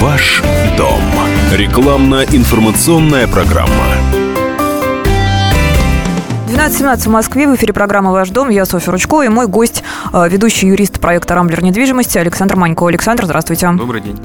Ваш дом. Рекламно-информационная программа. 12:17 в Москве. В эфире программа «Ваш дом». Я Софья Ручко и мой гость, ведущий юрист проекта «Рамблер недвижимости» Александр Манько. Александр, здравствуйте. Добрый день.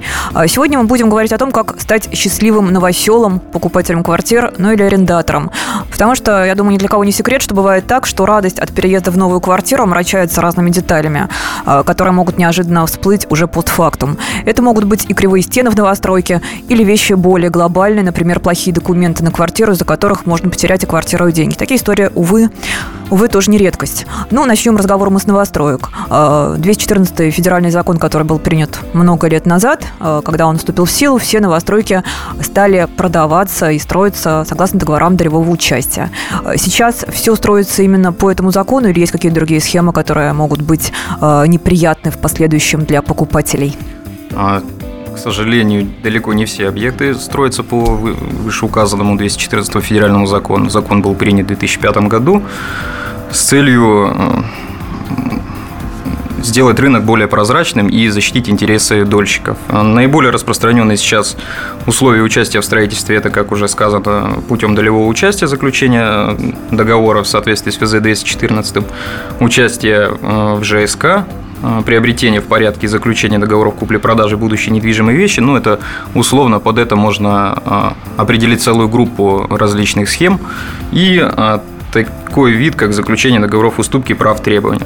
Сегодня мы будем говорить о том, как стать счастливым новоселом, покупателем квартир, ну или арендатором. Потому что, я думаю, ни для кого не секрет, что бывает так, что радость от переезда в новую квартиру омрачается разными деталями, которые могут неожиданно всплыть уже постфактум. Это могут быть и кривые стены в новостройке, или вещи более глобальные, например, плохие документы на квартиру, из-за которых можно потерять и квартиру, и деньги. Такие истории, увы, тоже не редкость. Но начнем разговор мы с новостроек. 214-й федеральный закон, который был принят много лет назад, когда он вступил в силу, все новостройки стали продаваться и строиться согласно договорам долевого участия. Сейчас все строится именно по этому закону или есть какие-то другие схемы, которые могут быть неприятны в последующем для покупателей? К сожалению, далеко не все объекты строятся по вышеуказанному 214 федеральному закону. Закон был принят в 2005 году с целью сделать рынок более прозрачным и защитить интересы дольщиков. Наиболее распространенные сейчас условия участия в строительстве – это, как уже сказано, путем долевого участия, заключения договора в соответствии с ФЗ-214, участие в ЖСК, приобретение в порядке заключения договоров купли-продажи будущей недвижимой вещи. Ну, это условно под это можно определить целую группу различных схем и такой вид, как заключение договоров уступки прав требований.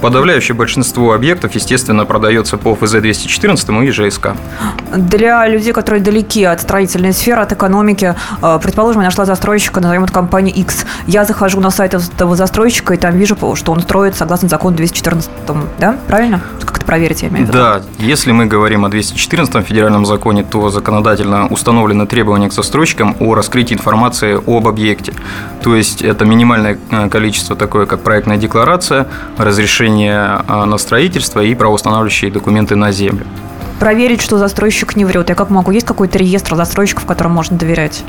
Подавляющее большинство объектов, естественно, продается по ФЗ-214 и ЖСК. Для людей, которые далеки от строительной сферы, от экономики, предположим, я нашла застройщика, назовем это компании X. Я захожу на сайт этого застройщика и там вижу, что он строит согласно закону 214, да? Правильно? Как это проверить, я имею в виду? Да, если мы говорим о 214 федеральном законе, то законодательно установлены требования к застройщикам о раскрытии информации об объекте. То есть это минимальное количество, такое как проектная декларация, разрешение на строительство и правоустанавливающие документы на землю. Проверить, что застройщик не врет. Я как могу? Есть какой-то реестр застройщиков, которым можно доверять?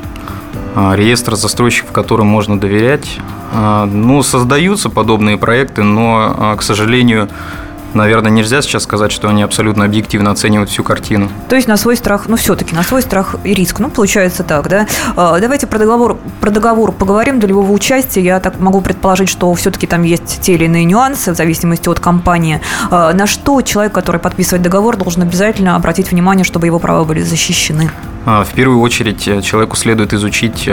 Реестр застройщиков, которым можно доверять? Ну, создаются подобные проекты, но, к сожалению, наверное, нельзя сейчас сказать, что они абсолютно объективно оценивают всю картину. То есть на свой страх, все-таки на свой страх и риск. Получается так, да? Давайте про договор поговорим, долевого участия. Я так могу предположить, что все-таки там есть те или иные нюансы в зависимости от компании. На что человек, который подписывает договор, должен обязательно обратить внимание, чтобы его права были защищены? В первую очередь человеку следует изучить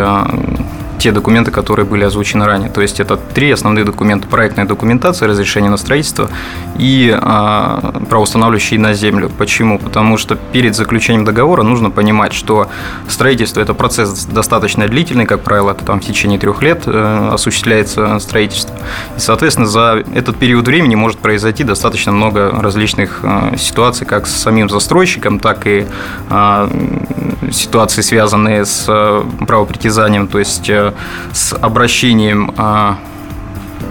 те документы, которые были озвучены ранее. То есть это три основных документа: проектная документация, разрешение на строительство и правоустанавливающие на землю. Почему? Потому что перед заключением договора нужно понимать, что строительство – это процесс достаточно длительный, как правило, это в течение 3 лет осуществляется строительство. И, соответственно, за этот период времени может произойти достаточно много различных ситуаций, как с самим застройщиком, так и ситуации, связанные с правопритязанием, то есть с обращением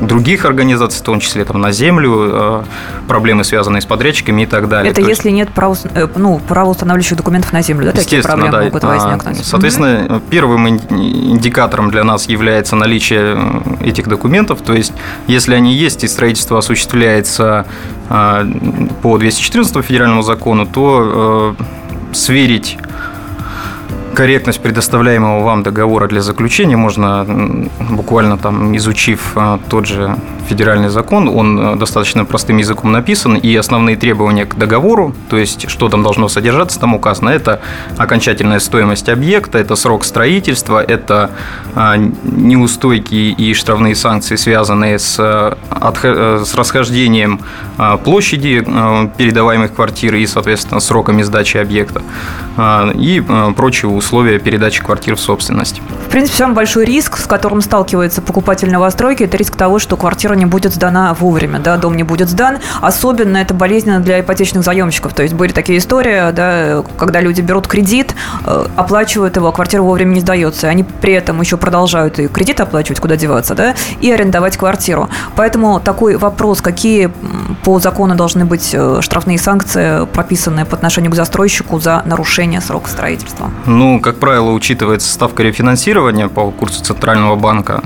других организаций, в том числе на землю, проблемы, связанные с подрядчиками и так далее. Это если нет правоустанавливающих документов на землю, да? Такие проблемы могут возникнуть. Соответственно, первым индикатором для нас является наличие этих документов. То есть, если они есть и строительство осуществляется по 214 федеральному закону, то сверить корректность предоставляемого вам договора для заключения можно буквально изучив тот же федеральный закон. Он достаточно простым языком написан, и основные требования к договору, то есть что там должно содержаться, там указано. Это окончательная стоимость объекта, это срок строительства, это неустойки и штрафные санкции, связанные с расхождением площади передаваемых квартир и, соответственно, сроками сдачи объекта и прочего условия передачи квартир в собственность. В принципе, самый большой риск, с которым сталкивается покупатель новостройки, это риск того, что квартира не будет сдана вовремя, да, дом не будет сдан. Особенно это болезненно для ипотечных заемщиков. То есть были такие истории, да, когда люди берут кредит, оплачивают его, а квартира вовремя не сдается. И они при этом еще продолжают и кредит оплачивать, куда деваться, да, и арендовать квартиру. Поэтому такой вопрос, какие по закону должны быть штрафные санкции, прописанные по отношению к застройщику за нарушение срока строительства? Ну, как правило, учитывается ставка рефинансирования по курсу Центрального банка,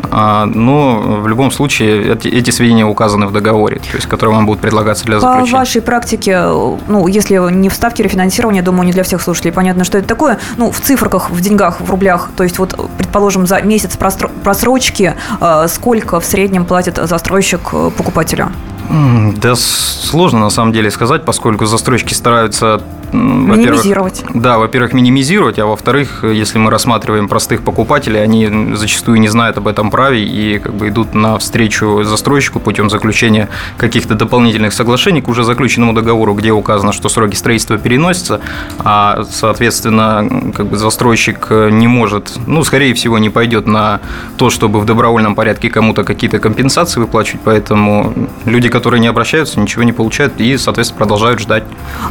но в любом случае эти сведения указаны в договоре, то есть, которые вам будут предлагаться для заключения. По вашей практике, ну, если не в ставке рефинансирования, думаю, не для всех слушателей, понятно, что это такое, ну, в цифрах, в деньгах, в рублях, то есть, вот, предположим, за месяц просрочки, сколько в среднем платит застройщик покупателю? Да, сложно на самом деле сказать, поскольку застройщики стараются, во-первых, минимизировать, а во-вторых, если мы рассматриваем простых покупателей, они зачастую не знают об этом праве и как бы идут навстречу застройщику путем заключения каких-то дополнительных соглашений к уже заключенному договору, где указано, что сроки строительства переносятся, а, соответственно, как бы застройщик не может, скорее всего, не пойдет на то, чтобы в добровольном порядке кому-то какие-то компенсации выплачивать, поэтому люди, которые не обращаются, ничего не получают и, соответственно, продолжают ждать.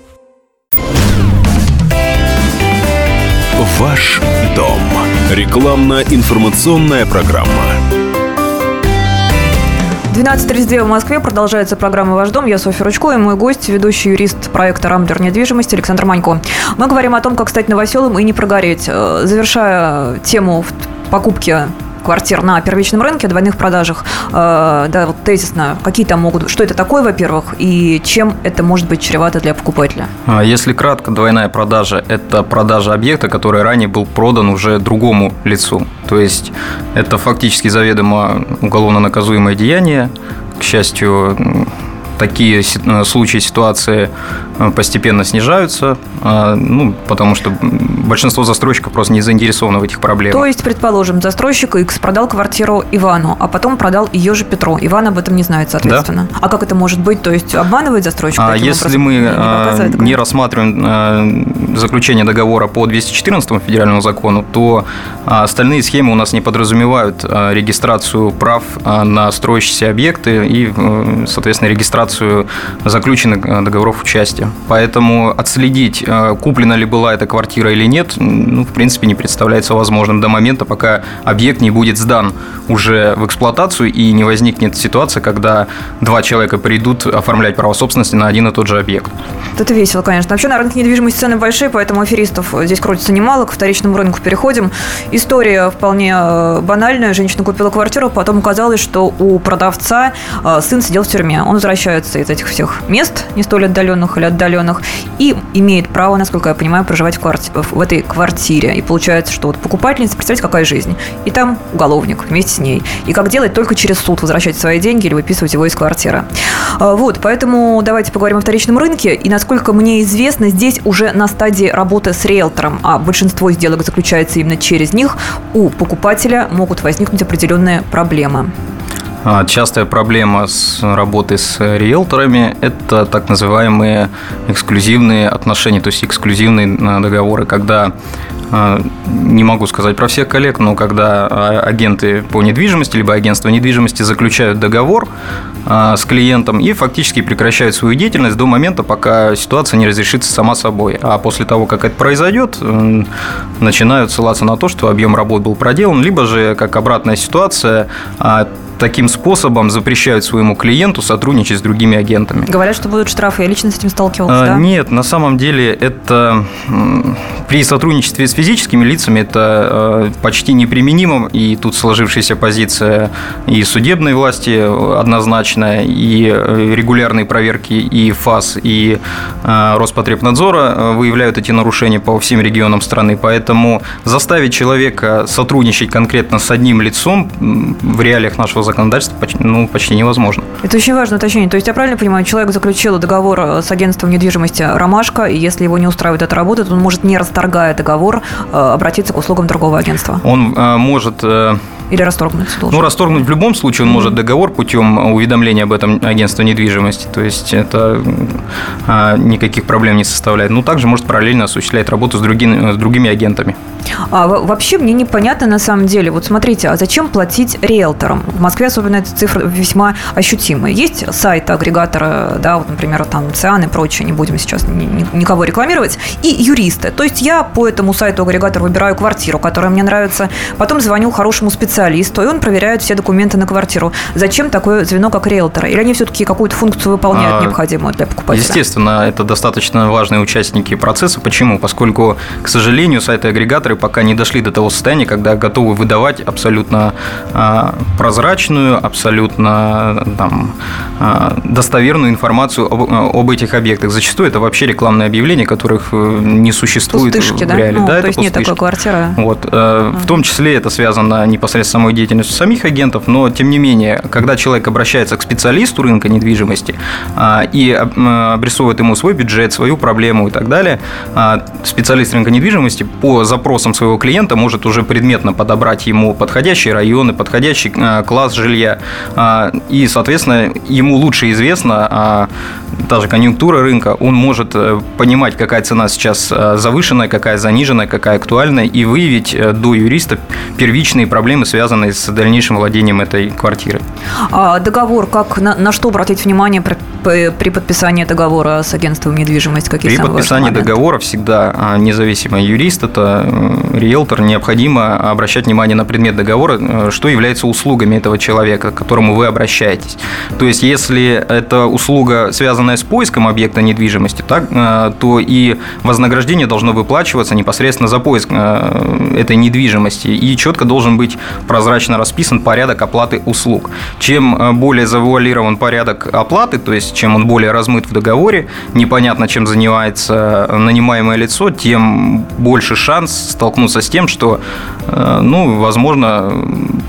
Ваш дом. Рекламно-информационная программа. 12:32 в Москве. Продолжается программа «Ваш дом». Я Софья Ручко и мой гость, ведущий юрист проекта «Рамблер недвижимости» Александр Манько. Мы говорим о том, как стать новоселом и не прогореть. Завершая тему покупки квартир на первичном рынке, двойных продажах, да, вот тезисно, какие там могут, что это такое, во-первых, и чем это может быть чревато для покупателя? Если кратко, двойная продажа – это продажа объекта, который ранее был продан уже другому лицу. То есть это фактически заведомо уголовно наказуемое деяние. К счастью, такие случаи, ситуации постепенно снижаются, потому что большинство застройщиков просто не заинтересованы в этих проблемах. То есть, предположим, застройщик X продал квартиру Ивану, а потом продал ее же Петру. Иван об этом не знает, соответственно. Да. А как это может быть? То есть, обманывает застройщик? Если мы не рассматриваем заключение договора по 214 федеральному закону, то остальные схемы у нас не подразумевают регистрацию прав на строящиеся объекты и, соответственно, регистрацию заключенных договоров участия. Поэтому отследить, куплена ли была эта квартира или нет, в принципе, не представляется возможным до момента, пока объект не будет сдан уже в эксплуатацию и не возникнет ситуация, когда два человека придут оформлять право собственности на один и тот же объект. Это весело, конечно. Вообще на рынке недвижимости цены большие, поэтому аферистов здесь крутится немало. К вторичному рынку переходим. История вполне банальная. Женщина купила квартиру, потом оказалось, что у продавца сын сидел в тюрьме. Он возвращается из этих всех мест, не столь отдаленных или отдаленных, и имеет право, насколько я понимаю, проживать в этой квартире. И получается, что вот покупательница, представьте, какая жизнь. И там уголовник вместе с ней. И как делать? Только через суд возвращать свои деньги или выписывать его из квартиры. Вот, поэтому давайте поговорим о вторичном рынке. И насколько мне известно, здесь уже на стадии работы с риэлтором, а большинство сделок заключается именно через них, у покупателя могут возникнуть определенные проблемы. Частая проблема с работой с риэлторами – это так называемые эксклюзивные отношения, то есть эксклюзивные договоры, когда, не могу сказать про всех коллег, но когда агенты по недвижимости либо агентство недвижимости заключают договор с клиентом и фактически прекращают свою деятельность до момента, пока ситуация не разрешится сама собой. А после того, как это произойдет, начинают ссылаться на то, что объем работ был проделан, либо же, как обратная ситуация, таким способом запрещают своему клиенту сотрудничать с другими агентами. Говорят, что будут штрафы. Я лично с этим сталкивался, да? Нет, на самом деле это при сотрудничестве с физическими лицами это почти неприменимо. И тут сложившаяся позиция и судебной власти однозначная, и регулярные проверки и ФАС, и Роспотребнадзора выявляют эти нарушения по всем регионам страны. Поэтому заставить человека сотрудничать конкретно с одним лицом в реалиях нашего законодательства законодательства почти невозможно. Это очень важное уточнение. То есть я правильно понимаю, человек заключил договор с агентством недвижимости «Ромашка», и если его не устраивает эта работа, то он может, не расторгая договор, обратиться к услугам другого агентства? Он может... Или расторгнуть должен? Ну, расторгнуть в любом случае он может договор путем уведомления об этом агентства недвижимости. То есть это никаких проблем не составляет. Но также может параллельно осуществлять работу с другими агентами. А вообще мне непонятно на самом деле. Вот смотрите, а зачем платить риэлторам? В Москве особенно эта цифра весьма ощутимая. Есть сайты агрегатора, да, вот, например, там ЦИАН и прочее, не будем сейчас никого рекламировать, и юристы. То есть я по этому сайту агрегатора выбираю квартиру, которая мне нравится, потом звоню хорошему специалисту, и он проверяет все документы на квартиру. Зачем такое звено, как риэлторы? Или они все-таки какую-то функцию выполняют необходимую для покупателя? Естественно, это достаточно важные участники процесса. Почему? Поскольку, к сожалению, сайты-агрегаторы пока не дошли до того состояния, когда готовы выдавать абсолютно прозрачную, абсолютно достоверную информацию об этих объектах. Зачастую это вообще рекламные объявления, которых не существует пустышки, в реале. Да? То есть пустышки. Нет такой квартиры. Вот. В том числе это связано непосредственно с самой деятельностью самих агентов, но тем не менее, когда человек обращается к специалисту рынка недвижимости и обрисовывает ему свой бюджет, свою проблему и так далее, специалист рынка недвижимости по запросам своего клиента может уже предметно подобрать ему подходящие районы, подходящий класс жилья, и, соответственно, ему лучше известна та же конъюнктура рынка, он может понимать, какая цена сейчас завышенная, какая заниженная, какая актуальная, и выявить до юриста первичные проблемы, связанные с дальнейшим владением этой квартиры. А договор, как на что обратить внимание при подписании договора с агентством недвижимости? Какие при подписании договора всегда, независимо юрист, это риэлтор, необходимо обращать внимание на предмет договора, что является услугами этого человека, к которому вы обращаетесь. То есть, если эта услуга, связанная с поиском объекта недвижимости, то и вознаграждение должно выплачиваться непосредственно за поиск этой недвижимости, и четко должен быть прозрачно расписан порядок оплаты услуг. Чем более завуалирован порядок оплаты, то есть чем он более размыт в договоре, непонятно, чем занимается нанимаемое лицо, тем больше шанс столкнуться с тем, что, возможно,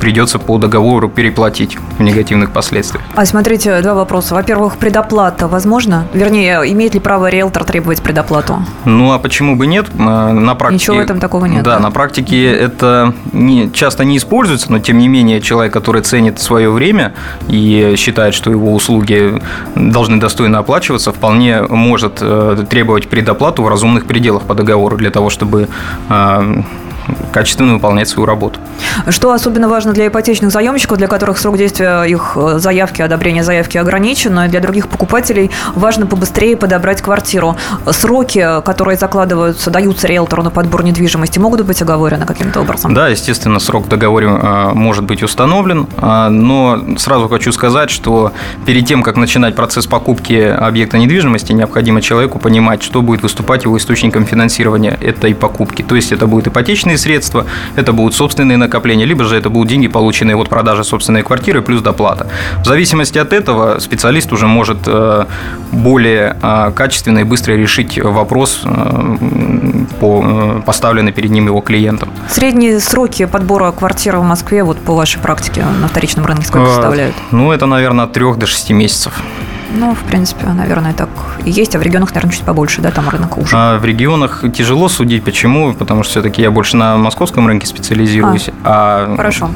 придется по договору переплатить в негативных последствиях. А смотрите, два вопроса. Во-первых, предоплата возможно? Вернее, имеет ли право риэлтор требовать предоплату? Ну, а почему бы нет? На практике... Ничего в этом такого нет. Да, на практике это часто не используется, но, тем не менее, человек, который ценит свое время и считает, что его услуги должны достойно оплачиваться, вполне может требовать предоплату в разумных пределах по договору для того, чтобы качественно выполнять свою работу. Что особенно важно для ипотечных заемщиков, для которых срок действия их заявки, одобрения заявки ограничен, но и для других покупателей важно побыстрее подобрать квартиру. Сроки, которые закладываются, даются риэлтору на подбор недвижимости, могут быть оговорены каким-то образом? Да, естественно, срок в договоре может быть установлен, но сразу хочу сказать, что перед тем, как начинать процесс покупки объекта недвижимости, необходимо человеку понимать, что будет выступать его источником финансирования этой покупки. То есть это будет ипотечный средства, это будут собственные накопления, либо же это будут деньги, полученные от продажи собственной квартиры плюс доплата. В зависимости от этого специалист уже может более качественно и быстро решить вопрос, поставленный перед ним его клиентом. Средние сроки подбора квартиры в Москве вот по вашей практике на вторичном рынке сколько составляют? Это, наверное, от 3 до 6 месяцев. Ну, в принципе, наверное, так и есть, а в регионах, наверное, чуть побольше, да, там рынок уже. В регионах тяжело судить, почему? Потому что все-таки я больше на московском рынке специализируюсь. Хорошо.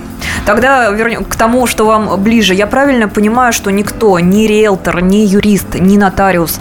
Тогда вернем к тому, что вам ближе. Я правильно понимаю, что никто, ни риэлтор, ни юрист, ни нотариус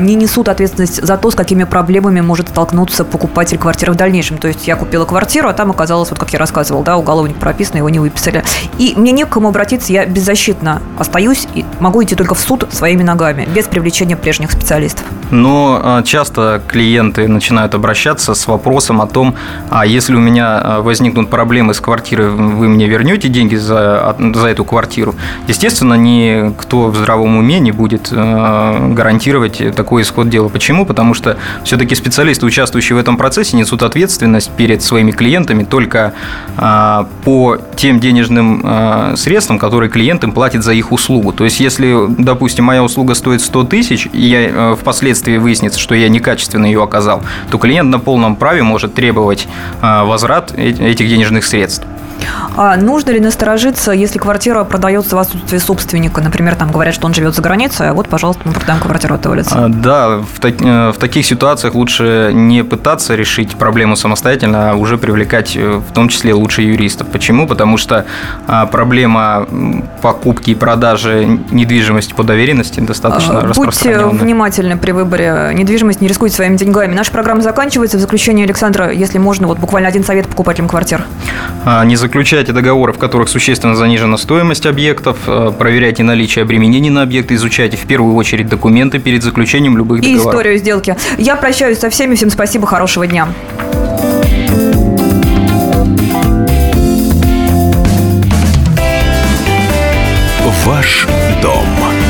не несут ответственность за то, с какими проблемами может столкнуться покупатель квартиры в дальнейшем. То есть я купила квартиру, а там оказалось, вот как я рассказывал, да, уголовник прописан, его не выписали. И мне не к кому обратиться, я беззащитна остаюсь и могу идти только в суд своими ногами, без привлечения прежних специалистов. Но часто клиенты начинают обращаться с вопросом о том, а если у меня возникнут проблемы с квартирой, вы мне вернете деньги за эту квартиру? Естественно, никто в здравом уме не будет гарантировать такой исход дела. Почему? Потому что все-таки специалисты, участвующие в этом процессе, несут ответственность перед своими клиентами только по тем денежным средствам, которые клиент им платит за их услугу. То есть, если, допустим, моя услуга стоит 100 тысяч, и я впоследствии выяснится, что я некачественно ее оказал, то клиент на полном праве может требовать возврат этих денежных средств. А нужно ли насторожиться, если квартира продается в отсутствии собственника? Например, там говорят, что он живет за границей, а вот, пожалуйста, мы продаем квартиру этого лица. Да, в таких ситуациях лучше не пытаться решить проблему самостоятельно, а уже привлекать в том числе лучше юристов. Почему? Потому что проблема покупки и продажи недвижимости по доверенности достаточно распространенная. Будьте внимательны при выборе недвижимости, не рискуйте своими деньгами. Наша программа заканчивается. В заключение, Александра, если можно, вот буквально один совет покупателям квартир. Не заключайте договоры, в которых существенно занижена стоимость объектов, проверяйте наличие обременений на объекты, изучайте в первую очередь документы перед заключением любых договоров. И историю сделки. Я прощаюсь со всеми. Всем спасибо, хорошего дня. Ваш дом.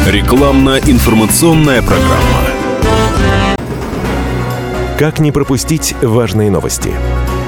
Рекламно-информационная программа. Как не пропустить важные новости?